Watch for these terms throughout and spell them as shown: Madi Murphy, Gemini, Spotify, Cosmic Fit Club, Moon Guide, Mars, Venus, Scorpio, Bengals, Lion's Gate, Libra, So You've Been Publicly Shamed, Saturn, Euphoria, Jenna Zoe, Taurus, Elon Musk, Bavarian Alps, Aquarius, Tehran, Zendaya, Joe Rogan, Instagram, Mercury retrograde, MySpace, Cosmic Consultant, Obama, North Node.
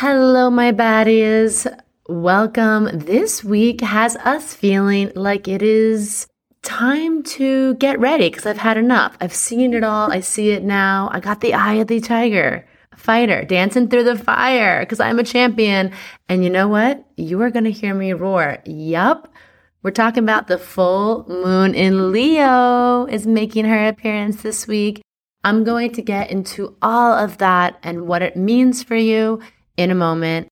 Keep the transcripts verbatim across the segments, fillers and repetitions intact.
Hello, my baddies. Welcome. This week has us feeling like it is time to get ready because I've had enough. I've seen it all. I see it now. I got the eye of the tiger, a fighter, dancing through the fire because I'm a champion. And you know what? You are going to hear me roar. Yup. We're talking about the full moon in Leo is making her appearance this week. I'm going to get into all of that and what it means for you in a moment.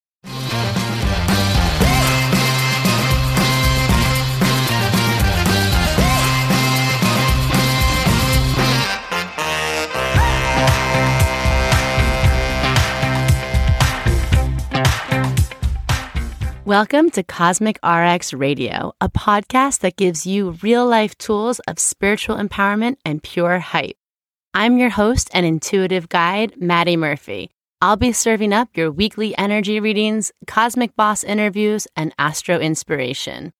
Welcome to Cosmic R X Radio, a podcast that gives you real-life tools of spiritual empowerment and pure hype. I'm your host and intuitive guide, Madi Murphy. I'll be serving up your weekly energy readings, cosmic boss interviews, and astro inspiration.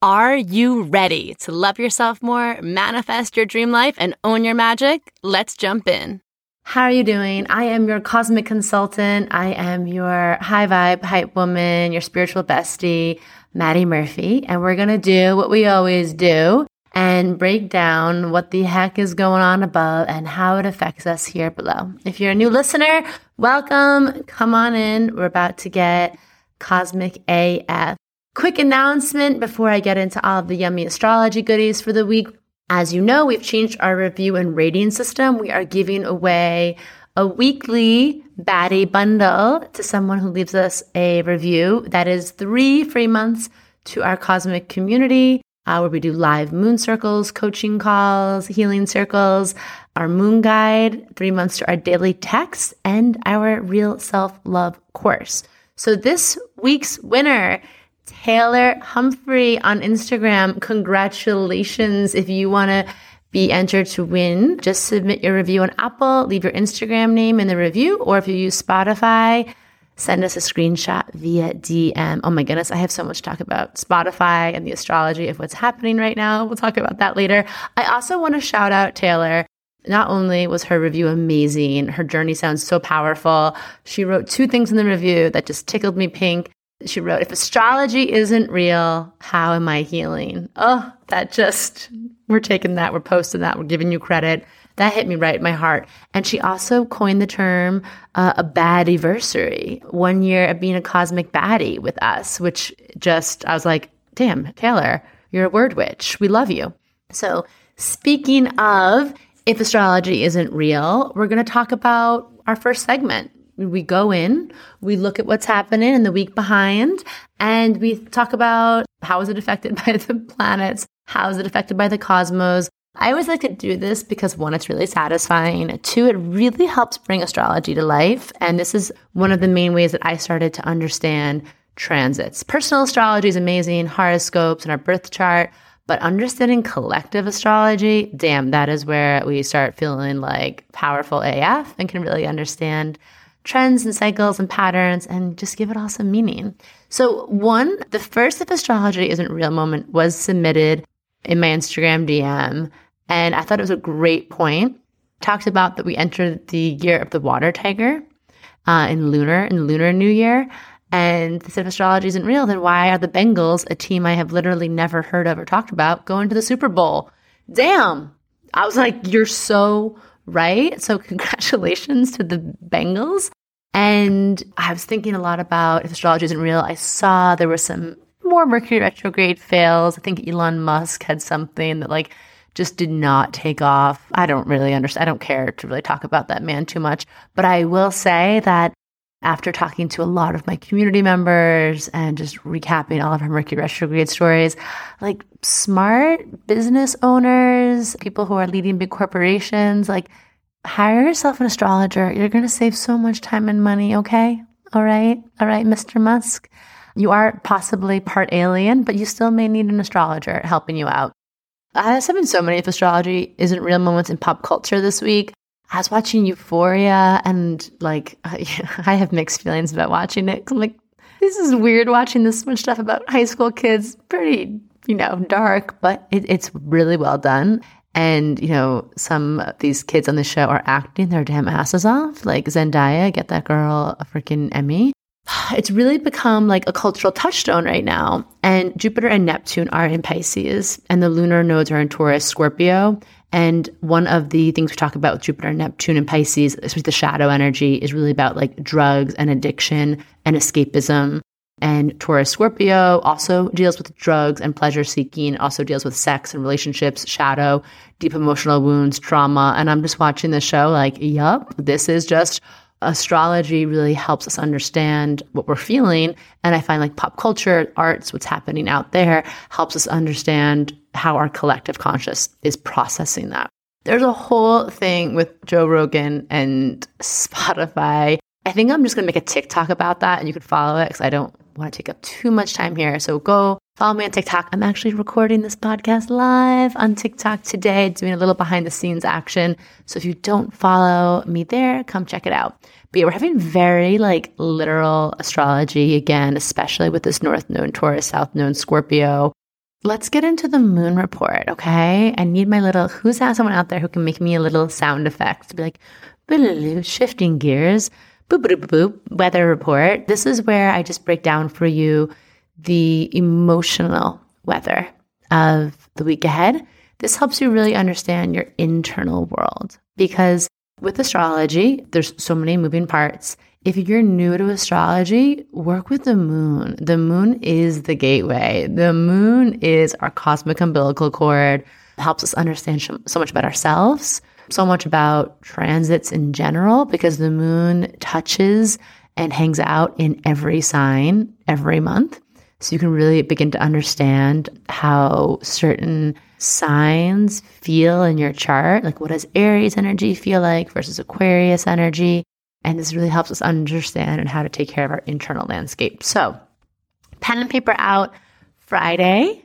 Are you ready to love yourself more, manifest your dream life, and own your magic? Let's jump in. How are you doing? I am your cosmic consultant. I am your high vibe, hype woman, your spiritual bestie, Madi Murphy. And we're going to do what we always do and break down what the heck is going on above and how it affects us here below. If you're a new listener, welcome. Come on in. We're about to get cosmic A F. Quick announcement before I get into all of the yummy astrology goodies for the week. As you know, we've changed our review and rating system. We are giving away a weekly baddie bundle to someone who leaves us a review. That is three free months to our cosmic community. Uh, where we do live moon circles, coaching calls, healing circles, our moon guide, three months to our daily text, and our real self-love course. So this week's winner, Taylor Humphrey on Instagram. Congratulations. If you want to be entered to win, just submit your review on Apple, leave your Instagram name in the review, or if you use Spotify, send us a screenshot via D M. Oh my goodness, I have so much to talk about. Spotify and the astrology of what's happening right now. We'll talk about that later. I also want to shout out Taylor. Not only was her review amazing, her journey sounds so powerful. She wrote two things in the review that just tickled me pink. She wrote, "If astrology isn't real, how am I healing?" Oh, that just, we're taking that, we're posting that, we're giving you credit. That hit me right in my heart. And she also coined the term uh, a baddiversary, one year of being a cosmic baddie with us, which just, I was like, damn, Taylor, you're a word witch. We love you. So speaking of if astrology isn't real, we're going to talk about our first segment. We go in, we look at what's happening in the week behind, and we talk about how is it affected by the planets? How is it affected by the cosmos? I always like to do this because, one, it's really satisfying. Two, it really helps bring astrology to life. And this is one of the main ways that I started to understand transits. Personal astrology is amazing, horoscopes and our birth chart. But understanding collective astrology, damn, that is where we start feeling like powerful A F and can really understand trends and cycles and patterns and just give it all some meaning. So one, the first if astrology isn't real moment was submitted in my Instagram D M. And I thought it was a great point. Talked about that we entered the year of the water tiger uh, in lunar in lunar new year. And they said, if astrology isn't real, then why are the Bengals, a team I have literally never heard of or talked about, going to the Super Bowl? Damn. I was like, you're so right. So congratulations to the Bengals. And I was thinking a lot about if astrology isn't real. I saw there were some more Mercury retrograde fails. I think Elon Musk had something that like just did not take off. I don't really understand. I don't care to really talk about that man too much. But I will say that after talking to a lot of my community members and just recapping all of our Mercury retrograde stories, like smart business owners, people who are leading big corporations, like hire yourself an astrologer. You're going to save so much time and money. Okay. All right. All right, Mister Musk. You are possibly part alien, but you still may need an astrologer helping you out. There's been so many if astrology isn't real moments in pop culture this week. I was watching Euphoria and like, I have mixed feelings about watching it. I'm like, this is weird watching this much stuff about high school kids. Pretty, you know, dark, but it, it's really well done. And, you know, some of these kids on the show are acting their damn asses off. Like Zendaya, get that girl a freaking Emmy. it's really become like a cultural touchstone right now. And Jupiter and Neptune are in Pisces, and the lunar nodes are in Taurus, Scorpio. And one of the things we talk about with Jupiter, Neptune, and Pisces, especially the shadow energy, is really about like drugs and addiction and escapism. And Taurus, Scorpio also deals with drugs and pleasure seeking, also deals with sex and relationships, shadow, deep emotional wounds, trauma. And I'm just watching the show like, yup, this is just astrology really helps us understand what we're feeling. And I find like pop culture, arts, what's happening out there helps us understand how our collective conscious is processing that. There's a whole thing with Joe Rogan and Spotify. I think I'm just going to make a TikTok about that, and you can follow it because I don't want to take up too much time here. So go follow me on TikTok. I'm actually recording this podcast live on TikTok today, doing a little behind the scenes action. So if you don't follow me there, come check it out. But yeah, we're having very like literal astrology again, especially with this North Node Taurus, South Node Scorpio. Let's get into the moon report, okay? I need my little, who's out, someone out there who can make me a little sound effect to be like, shifting gears. Boop, boop, boop, boop, weather report. This is where I just break down for you the emotional weather of the week ahead. This helps you really understand your internal world, because with astrology, there's so many moving parts. If you're new to astrology, work with the moon. The moon is the gateway. The moon is our cosmic umbilical cord. It helps us understand so much about ourselves, so much about transits in general, because the moon touches and hangs out in every sign every month. So you can really begin to understand how certain signs feel in your chart. Like, what does Aries energy feel like versus Aquarius energy? And this really helps us understand and how to take care of our internal landscape. So pen and paper out. Friday,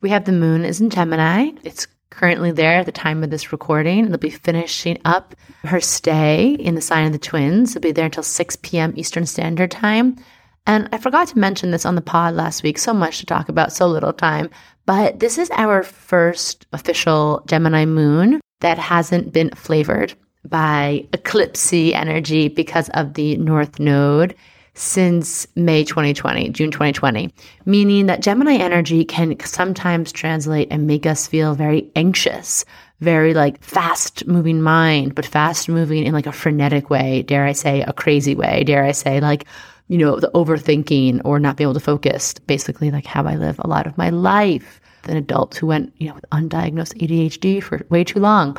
we have the moon is in Gemini. It's currently there at the time of this recording. It'll be finishing up her stay in the sign of the twins. It'll be there until six p.m. Eastern Standard Time. And I forgot to mention this on the pod last week. So much to talk about, so little time. But this is our first official Gemini moon that hasn't been flavored by eclipsy energy because of the North Node since May twenty twenty, June twenty twenty, meaning that Gemini energy can sometimes translate and make us feel very anxious, very like fast moving mind, but fast moving in like a frenetic way, dare I say, a crazy way, dare I say, like, you know, the overthinking or not be able to focus, basically like how I live a lot of my life. An adult who went, you know, with undiagnosed A D H D for way too long.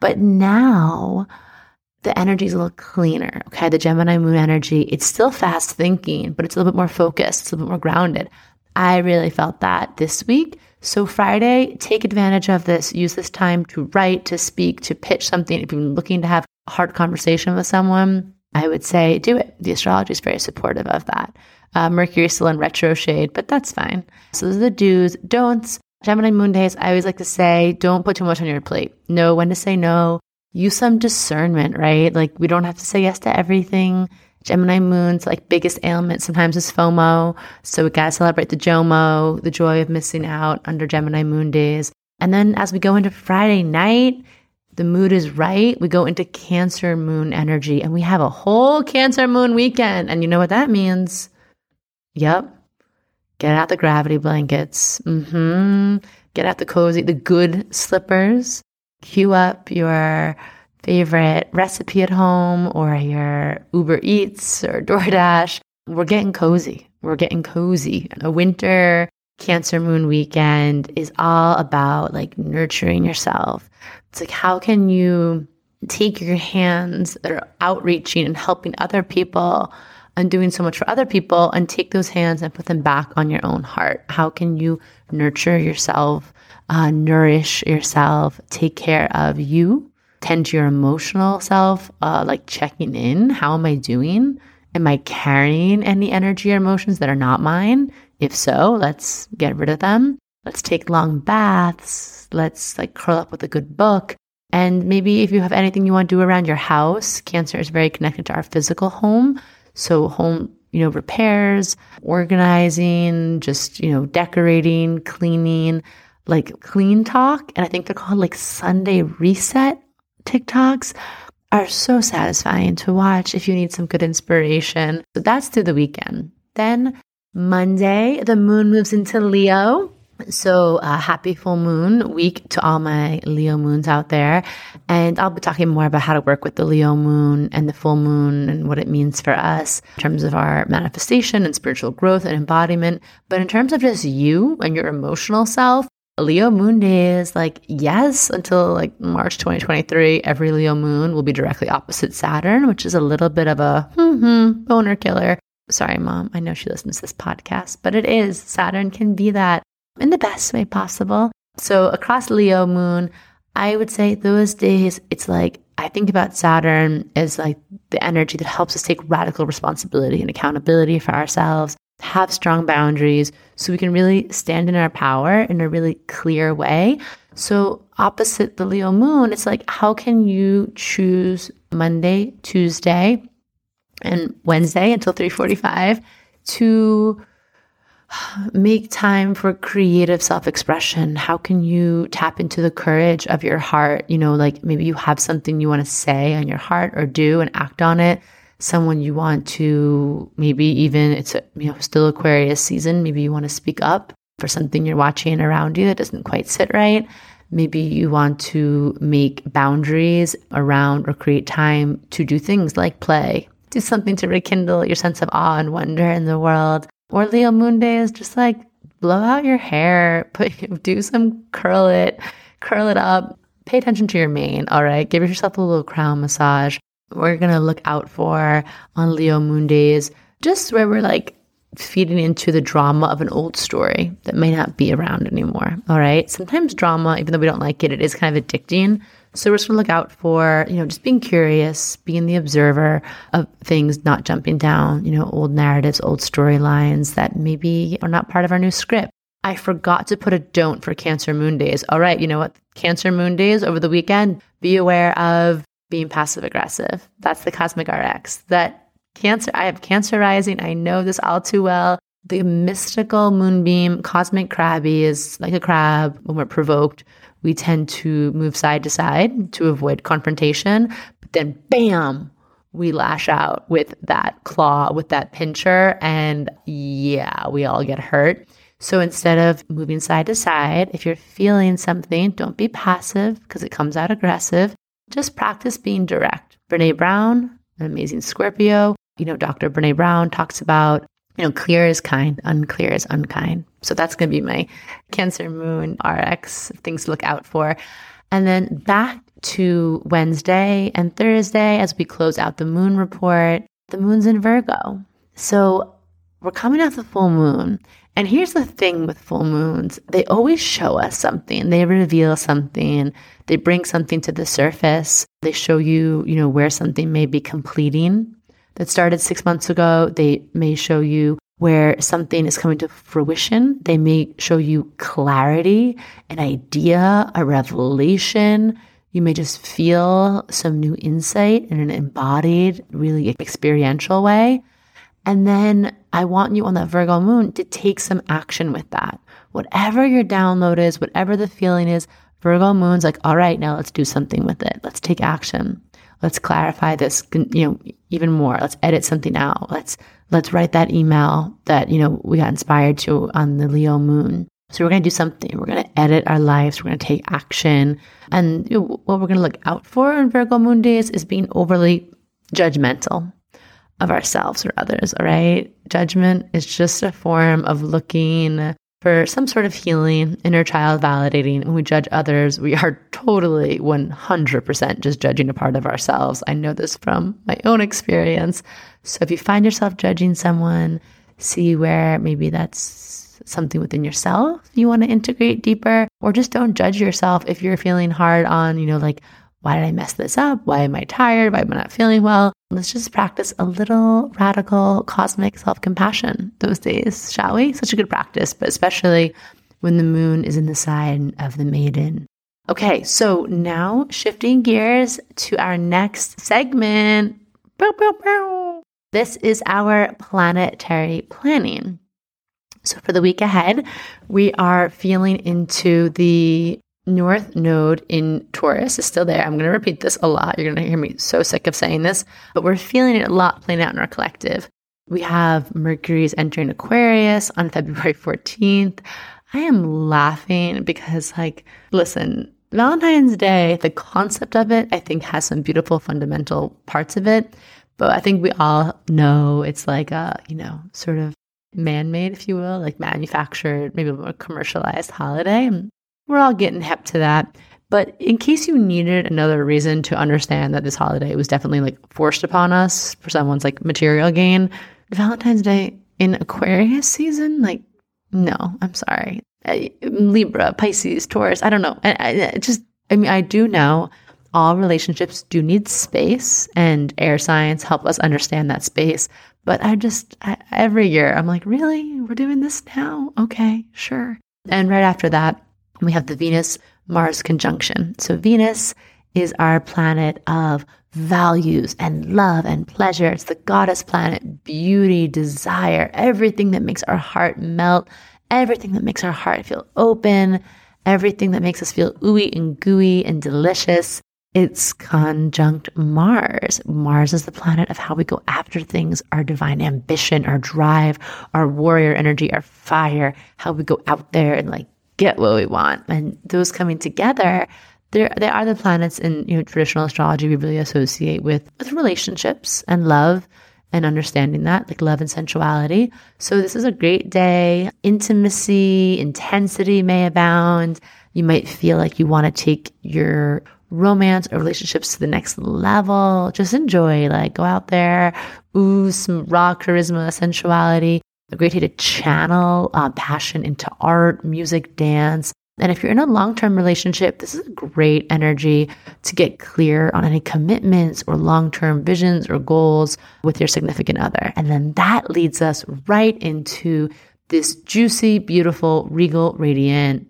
But now the energy is a little cleaner, okay? The Gemini moon energy, it's still fast thinking, but it's a little bit more focused, it's a little bit more grounded. I really felt that this week. So Friday, take advantage of this. Use this time to write, to speak, to pitch something. If you're looking to have a hard conversation with someone, I would say do it. The astrology is very supportive of that. Uh, Mercury is still in retro shade, but that's fine. So those are the do's, don'ts. Gemini moon days, I always like to say, don't put too much on your plate. Know when to say no. Use some discernment, right? Like, we don't have to say yes to everything. Gemini moon's like biggest ailment sometimes is FOMO. So we gotta celebrate the JOMO, the joy of missing out under Gemini moon days. And then as we go into Friday night, the mood is right. We go into Cancer moon energy, and we have a whole Cancer moon weekend. And you know what that means? Yep. Get out the gravity blankets. Mm-hmm. Get out the cozy, the good slippers. Queue up your favorite recipe at home or your Uber Eats or DoorDash. We're getting cozy. We're getting cozy. A winter Cancer moon weekend is all about like nurturing yourself. It's like, how can you take your hands that are outreaching and helping other people and doing so much for other people, and take those hands and put them back on your own heart? How can you nurture yourself? Uh, nourish yourself, take care of you, tend to your emotional self, uh, like checking in. How am I doing? Am I carrying any energy or emotions that are not mine? If so, let's get rid of them. Let's take long baths. Let's like curl up with a good book. And maybe if you have anything you want to do around your house, Cancer is very connected to our physical home. So home, you know, repairs, organizing, just, you know, decorating, cleaning, like clean talk. And I think they're called like Sunday reset TikToks are so satisfying to watch if you need some good inspiration. So that's through the weekend. Then Monday, the moon moves into Leo. So uh, happy full moon week to all my Leo moons out there. And I'll be talking more about how to work with the Leo moon and the full moon and what it means for us in terms of our manifestation and spiritual growth and embodiment. But in terms of just you and your emotional self, Leo moon day is like, yes, until like March twenty twenty-three, every Leo moon will be directly opposite Saturn, which is a little bit of a mm-hmm, boner killer. Sorry, Mom. I know she listens to this podcast, but it is. Saturn can be that in the best way possible. So across Leo moon, I would say those days, it's like, I think about Saturn as like the energy that helps us take radical responsibility and accountability for ourselves, have strong boundaries so we can really stand in our power in a really clear way. So opposite the Leo moon, it's like, how can you choose Monday, Tuesday, and Wednesday until three forty-five to make time for creative self-expression? How can you tap into the courage of your heart? You know, like maybe you have something you want to say on your heart or do and act on it. Someone you want to, maybe even it's a, you know, still Aquarius season, maybe you want to speak up for something you're watching around you that doesn't quite sit right. Maybe you want to make boundaries around or create time to do things like play, do something to rekindle your sense of awe and wonder in the world. Or Leo moon day is just like blow out your hair, put, do some curl it, curl it up, pay attention to your mane, all right? Give yourself a little crown massage. We're going to look out for on Leo moon days, just where we're like feeding into the drama of an old story that may not be around anymore. All right. Sometimes drama, even though we don't like it, it is kind of addicting. So we're just going to look out for, you know, just being curious, being the observer of things, not jumping down, you know, old narratives, old storylines that maybe are not part of our new script. I forgot to put a don't for Cancer moon days. All right. You know what? Cancer moon days over the weekend, be aware of being passive aggressive. That's the Cosmic R X. That Cancer, I have Cancer rising. I know this all too well. The mystical moonbeam, cosmic crabby, is like a crab. When we're provoked, we tend to move side to side to avoid confrontation. But then, bam, we lash out with that claw, with that pincher. And yeah, we all get hurt. So instead of moving side to side, if you're feeling something, don't be passive because it comes out aggressive. Just practice being direct. Brene Brown, an amazing Scorpio, you know, Doctor Brene Brown talks about, you know, clear is kind, unclear is unkind. So that's going to be my Cancer moon R X things to look out for. And then back to Wednesday and Thursday as we close out the moon report, the moon's in Virgo. So we're coming off the full moon. And here's the thing with full moons. They always show us something. They reveal something. They bring something to the surface. They show you, you know, where something may be completing that started six months ago. They may show you where something is coming to fruition. They may show you clarity, an idea, a revelation. You may just feel some new insight in an embodied, really experiential way. And then I want you on that Virgo moon to take some action with that. Whatever your download is, whatever the feeling is, Virgo moon's like, all right, now let's do something with it. Let's take action. Let's clarify this, you know, even more. Let's edit something out. Let's let's write that email that, you know, we got inspired to on the Leo moon. So we're going to do something. We're going to edit our lives. We're going to take action. And you know, what we're going to look out for on Virgo moon days is being overly judgmental of ourselves or others, all right? Judgment is just a form of looking for some sort of healing, inner child validating. When we judge others, we are totally one hundred percent just judging a part of ourselves. I know this from my own experience. So if you find yourself judging someone, see where maybe that's something within yourself you want to integrate deeper, or just don't judge yourself if you're feeling hard on, you know, like, why did I mess this up? Why am I tired? Why am I not feeling well? Let's just practice a little radical cosmic self-compassion those days, shall we? Such a good practice, but especially when the moon is in the sign of the maiden. Okay, so now shifting gears to our next segment. Bow, bow, bow. This is our planetary planning. So for the week ahead, we are feeling into the North Node in Taurus is still there. I'm going to repeat this a lot. You're going to hear me so sick of saying this, but we're feeling it a lot playing out in our collective. We have Mercury's entering Aquarius on February fourteenth. I am laughing because, like, listen, Valentine's Day, the concept of it, I think, has some beautiful fundamental parts of it. But I think we all know it's like a, you know, sort of man-made, if you will, like manufactured, maybe a more commercialized holiday. We're all getting hep to that. But in case you needed another reason to understand that this holiday was definitely like forced upon us for someone's like material gain, Valentine's Day in Aquarius season, like, no, I'm sorry. I, Libra, Pisces, Taurus, I don't know. I, I just, I mean, I do know all relationships do need space, and air signs help us understand that space. But I just, I, every year, I'm like, really? We're doing this now? Okay, sure. And right after that, we have the Venus-Mars conjunction. So Venus is our planet of values and love and pleasure. It's the goddess planet, beauty, desire, everything that makes our heart melt, everything that makes our heart feel open, everything that makes us feel ooey and gooey and delicious. It's conjunct Mars. Mars is the planet of how we go after things, our divine ambition, our drive, our warrior energy, our fire, how we go out there and like get what we want. And those coming together, they they are the planets in, you know, traditional astrology we really associate with, with relationships and love and understanding that, like love and sensuality. So this is a great day. Intimacy, intensity may abound. You might feel like you want to take your romance or relationships to the next level. Just enjoy, like go out there, ooh, some raw charisma, sensuality. A great day to channel uh, passion into art, music, dance. And if you're in a long-term relationship, this is a great energy to get clear on any commitments or long-term visions or goals with your significant other. And then that leads us right into this juicy, beautiful, regal, radiant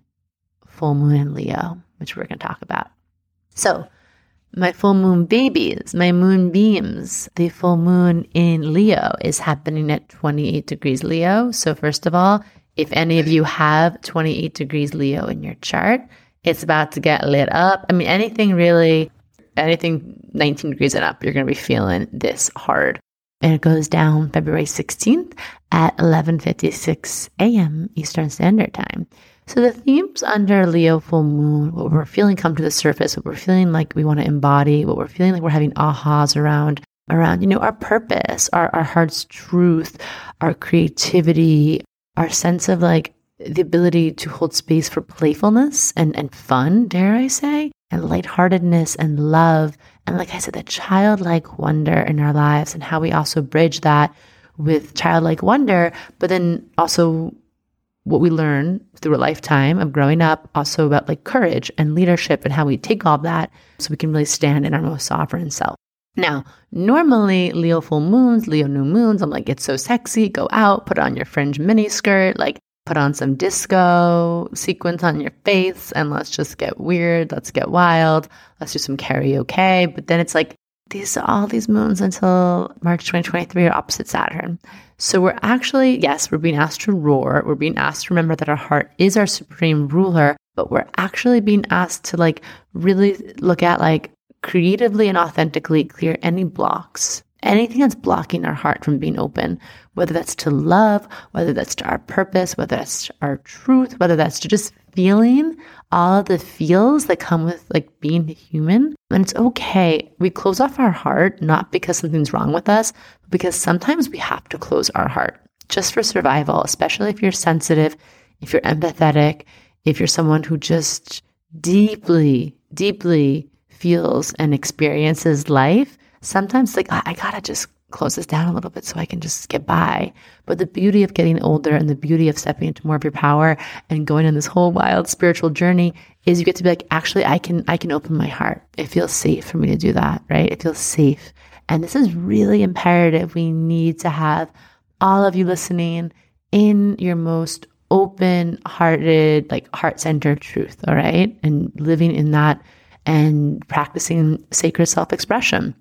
full moon in Leo, which we're going to talk about. So my full moon babies, my moon beams, the full moon in Leo is happening at twenty-eight degrees Leo. So first of all, if any of you have twenty-eight degrees Leo in your chart, it's about to get lit up. I mean, anything really, anything nineteen degrees and up, you're going to be feeling this hard. And it goes down February sixteenth at eleven fifty-six a.m. Eastern Standard Time. So the themes under Leo full moon, what we're feeling come to the surface, what we're feeling like we want to embody, what we're feeling like we're having ahas around, around, you know, our purpose, our, our heart's truth, our creativity, our sense of like the ability to hold space for playfulness and, and fun, dare I say, and lightheartedness and love. And like I said, the childlike wonder in our lives and how we also bridge that with childlike wonder, but then also what we learn through a lifetime of growing up, also about like courage and leadership and how we take all that so we can really stand in our most sovereign self. Now, normally Leo full moons, Leo new moons, I'm like, it's so sexy, go out, put on your fringe mini skirt, like put on some disco sequins on your face and let's just get weird, let's get wild, let's do some karaoke. But then it's like, these all these moons until March twenty twenty-three are opposite Saturn. So we're actually, yes, we're being asked to roar. We're being asked to remember that our heart is our supreme ruler, but we're actually being asked to like really look at like creatively and authentically clear any blocks, anything that's blocking our heart from being open, whether that's to love, whether that's to our purpose, whether that's to our truth, whether that's to just feeling all of the feels that come with like being human. And it's okay. We close off our heart, not because something's wrong with us, but because sometimes we have to close our heart just for survival, especially if you're sensitive, if you're empathetic, if you're someone who just deeply, deeply feels and experiences life. Sometimes like, I gotta just close this down a little bit so I can just get by. But the beauty of getting older and the beauty of stepping into more of your power and going on this whole wild spiritual journey is you get to be like, actually, I can, I can open my heart. It feels safe for me to do that, right? It feels safe. And this is really imperative. We need to have all of you listening in your most open-hearted, like heart-centered truth, all right? And living in that and practicing sacred self-expression.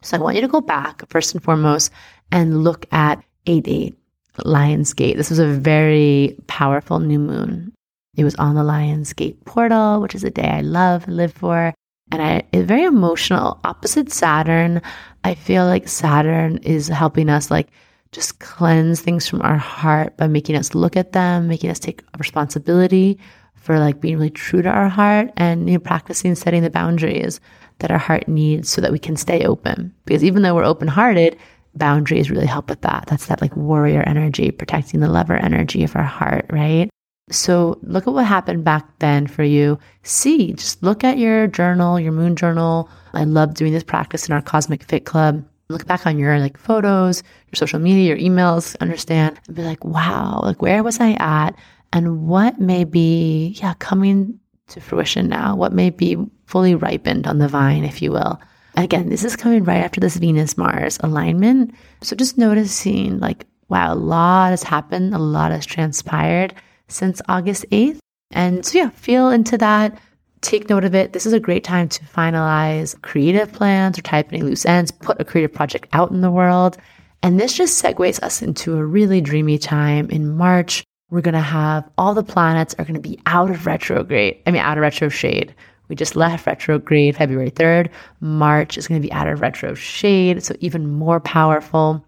So I want you to go back first and foremost and look at eight eight, Lion's Gate. This was a very powerful new moon. It was on the Lion's Gate portal, which is a day I love and live for. And I, it's very emotional. Opposite Saturn, I feel like Saturn is helping us like just cleanse things from our heart by making us look at them, making us take responsibility for like being really true to our heart and, you know, practicing setting the boundaries that our heart needs so that we can stay open. Because even though we're open-hearted, boundaries really help with that. That's that like warrior energy, protecting the lover energy of our heart, right? So look at what happened back then for you. See, just look at your journal, your moon journal. I love doing this practice in our Cosmic Fit Club. Look back on your like photos, your social media, your emails, understand, and be like, wow, like where was I at? And what may be yeah coming to fruition now? What may be fully ripened on the vine, if you will? And again, this is coming right after this Venus-Mars alignment. So just noticing like, wow, a lot has happened, a lot has transpired since August eighth. And so yeah, feel into that, take note of it. This is a great time to finalize creative plans or type any loose ends, put a creative project out in the world. And this just segues us into a really dreamy time in March. We're going to have all the planets are going to be out of retrograde. I mean, out of retro shade. We just left retrograde February third. March is going to be out of retro shade. So even more powerful,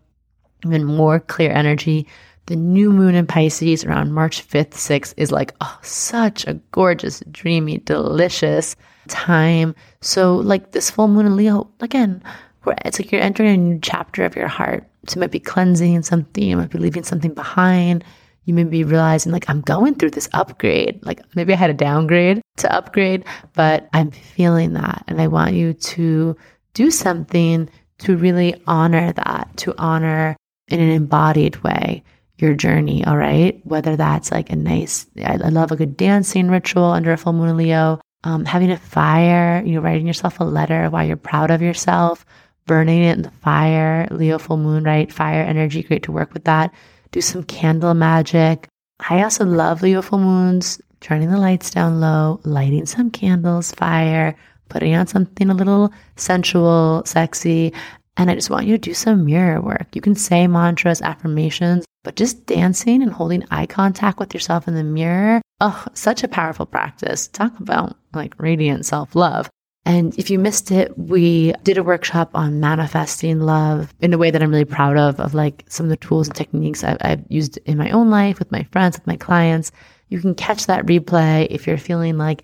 even more clear energy. The new moon in Pisces around March fifth, sixth is like, oh, such a gorgeous, dreamy, delicious time. So like this full moon in Leo, again, where it's like you're entering a new chapter of your heart. So you might be cleansing something, you might be leaving something behind. You may be realizing like, I'm going through this upgrade. Like maybe I had a downgrade to upgrade, but I'm feeling that. And I want you to do something to really honor that, to honor in an embodied way your journey, all right? Whether that's like a nice, I love a good dancing ritual under a full moon in Leo, um, having a fire, you know, writing yourself a letter while you're proud of yourself, burning it in the fire, Leo full moon, right? Fire energy, great to work with that. Do some candle magic. I also love Leo full moons, turning the lights down low, lighting some candles, fire, putting on something a little sensual, sexy. And I just want you to do some mirror work. You can say mantras, affirmations, but just dancing and holding eye contact with yourself in the mirror. Oh, such a powerful practice. Talk about like radiant self-love. And if you missed it, we did a workshop on manifesting love in a way that I'm really proud of, of like some of the tools and techniques I've, I've used in my own life, with my friends, with my clients. You can catch that replay if you're feeling like,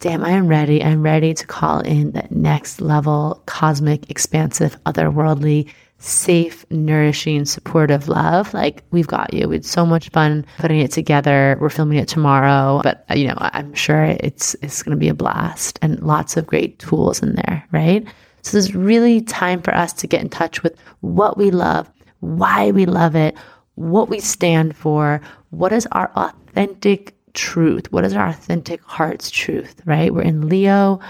damn, I am ready. I'm ready to call in that next level, cosmic, expansive, otherworldly, safe, nourishing, supportive love. Like we've got you. We had so much fun putting it together. We're filming it tomorrow, but you know, I'm sure it's, it's going to be a blast and lots of great tools in there, right? So there's really time for us to get in touch with what we love, why we love it, what we stand for, what is our authentic truth? What is our authentic heart's truth, right? We're in Leo,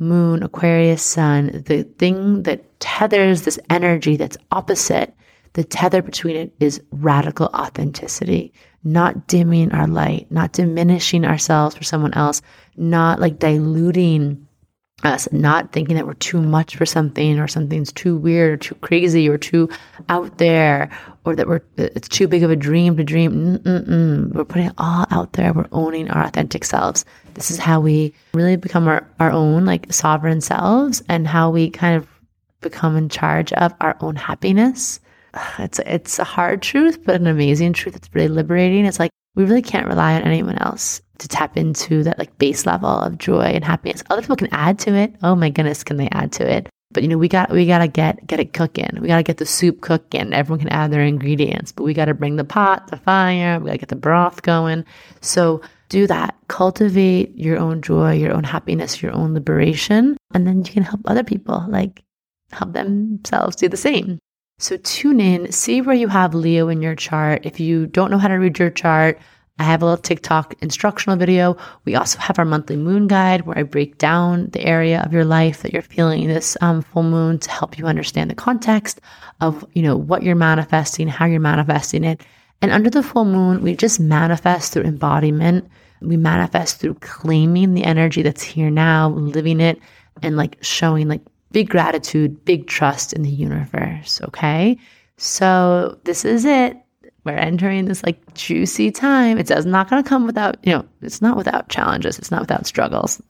Moon, Aquarius, Sun, the thing that tethers this energy that's opposite, the tether between it is radical authenticity, not dimming our light, not diminishing ourselves for someone else, not like diluting us, not thinking that we're too much for something or something's too weird or too crazy or too out there or that we're it's too big of a dream to dream. Mm-mm-mm. We're putting it all out there. We're owning our authentic selves. This is how we really become our, our own like sovereign selves and how we kind of become in charge of our own happiness. It's, it's a hard truth, but an amazing truth. It's really liberating. It's like we really can't rely on anyone else to tap into that like base level of joy and happiness. Other people can add to it. Oh my goodness, can they add to it? But you know, we got we gotta get get it cooking. We gotta get the soup cooking. Everyone can add their ingredients, but we gotta bring the pot, the fire. We gotta get the broth going. So do that. Cultivate your own joy, your own happiness, your own liberation, and then you can help other people. Like help themselves do the same. So tune in, see where you have Leo in your chart. If you don't know how to read your chart, I have a little TikTok instructional video. We also have our monthly moon guide where I break down the area of your life that you're feeling this um, full moon to help you understand the context of, you know, what you're manifesting, how you're manifesting it. And under the full moon, we just manifest through embodiment. We manifest through claiming the energy that's here now, living it, and like showing like big gratitude, big trust in the universe, okay? So this is it. We're entering this like juicy time. It's not going to come without, you know, it's not without challenges. It's not without struggles.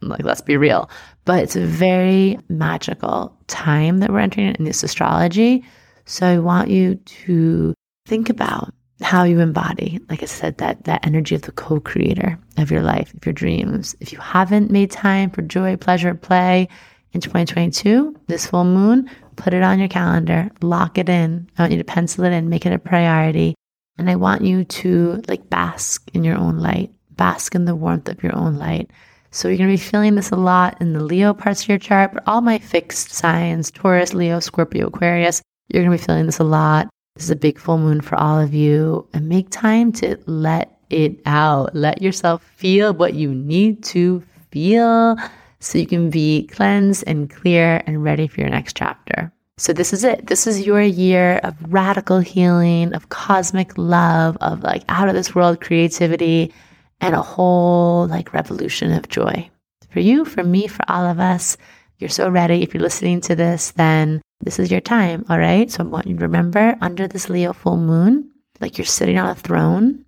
Like, let's be real. But it's a very magical time that we're entering in this astrology. So I want you to think about how you embody, like I said, that that energy of the co-creator of your life, of your dreams. If you haven't made time for joy, pleasure, play in twenty twenty-two, this full moon, put it on your calendar, lock it in. I want you to pencil it in, make it a priority. And I want you to like bask in your own light, bask in the warmth of your own light. So you're going to be feeling this a lot in the Leo parts of your chart, but all my fixed signs, Taurus, Leo, Scorpio, Aquarius, you're going to be feeling this a lot. This is a big full moon for all of you. And make time to let it out. Let yourself feel what you need to feel, so you can be cleansed and clear and ready for your next chapter. So this is it. This is your year of radical healing, of cosmic love, of like out of this world creativity, and a whole like revolution of joy. For you, for me, for all of us, you're so ready. If you're listening to this, then this is your time, all right? So I want you to remember, under this Leo full moon, like you're sitting on a throne,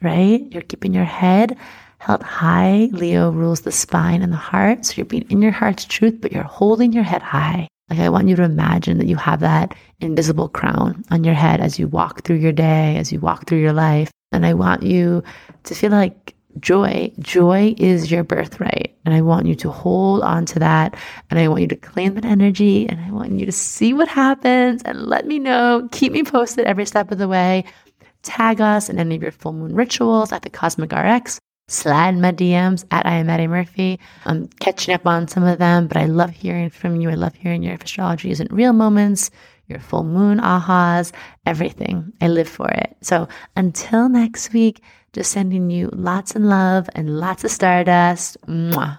right? You're keeping your head held high. Leo rules the spine and the heart. So you're being in your heart's truth, but you're holding your head high. Like, I want you to imagine that you have that invisible crown on your head as you walk through your day, as you walk through your life. And I want you to feel like joy. Joy is your birthright. And I want you to hold on to that. And I want you to claim that energy. And I want you to see what happens and let me know. Keep me posted every step of the way. Tag us in any of your full moon rituals at the Cosmic R X. Slide in my D Ms at I am Madi Murphy. I'm catching up on some of them, but I love hearing from you. I love hearing your astrology isn't real moments, your full moon ahas, everything. I live for it. So until next week, just sending you lots of love and lots of stardust. Mwah.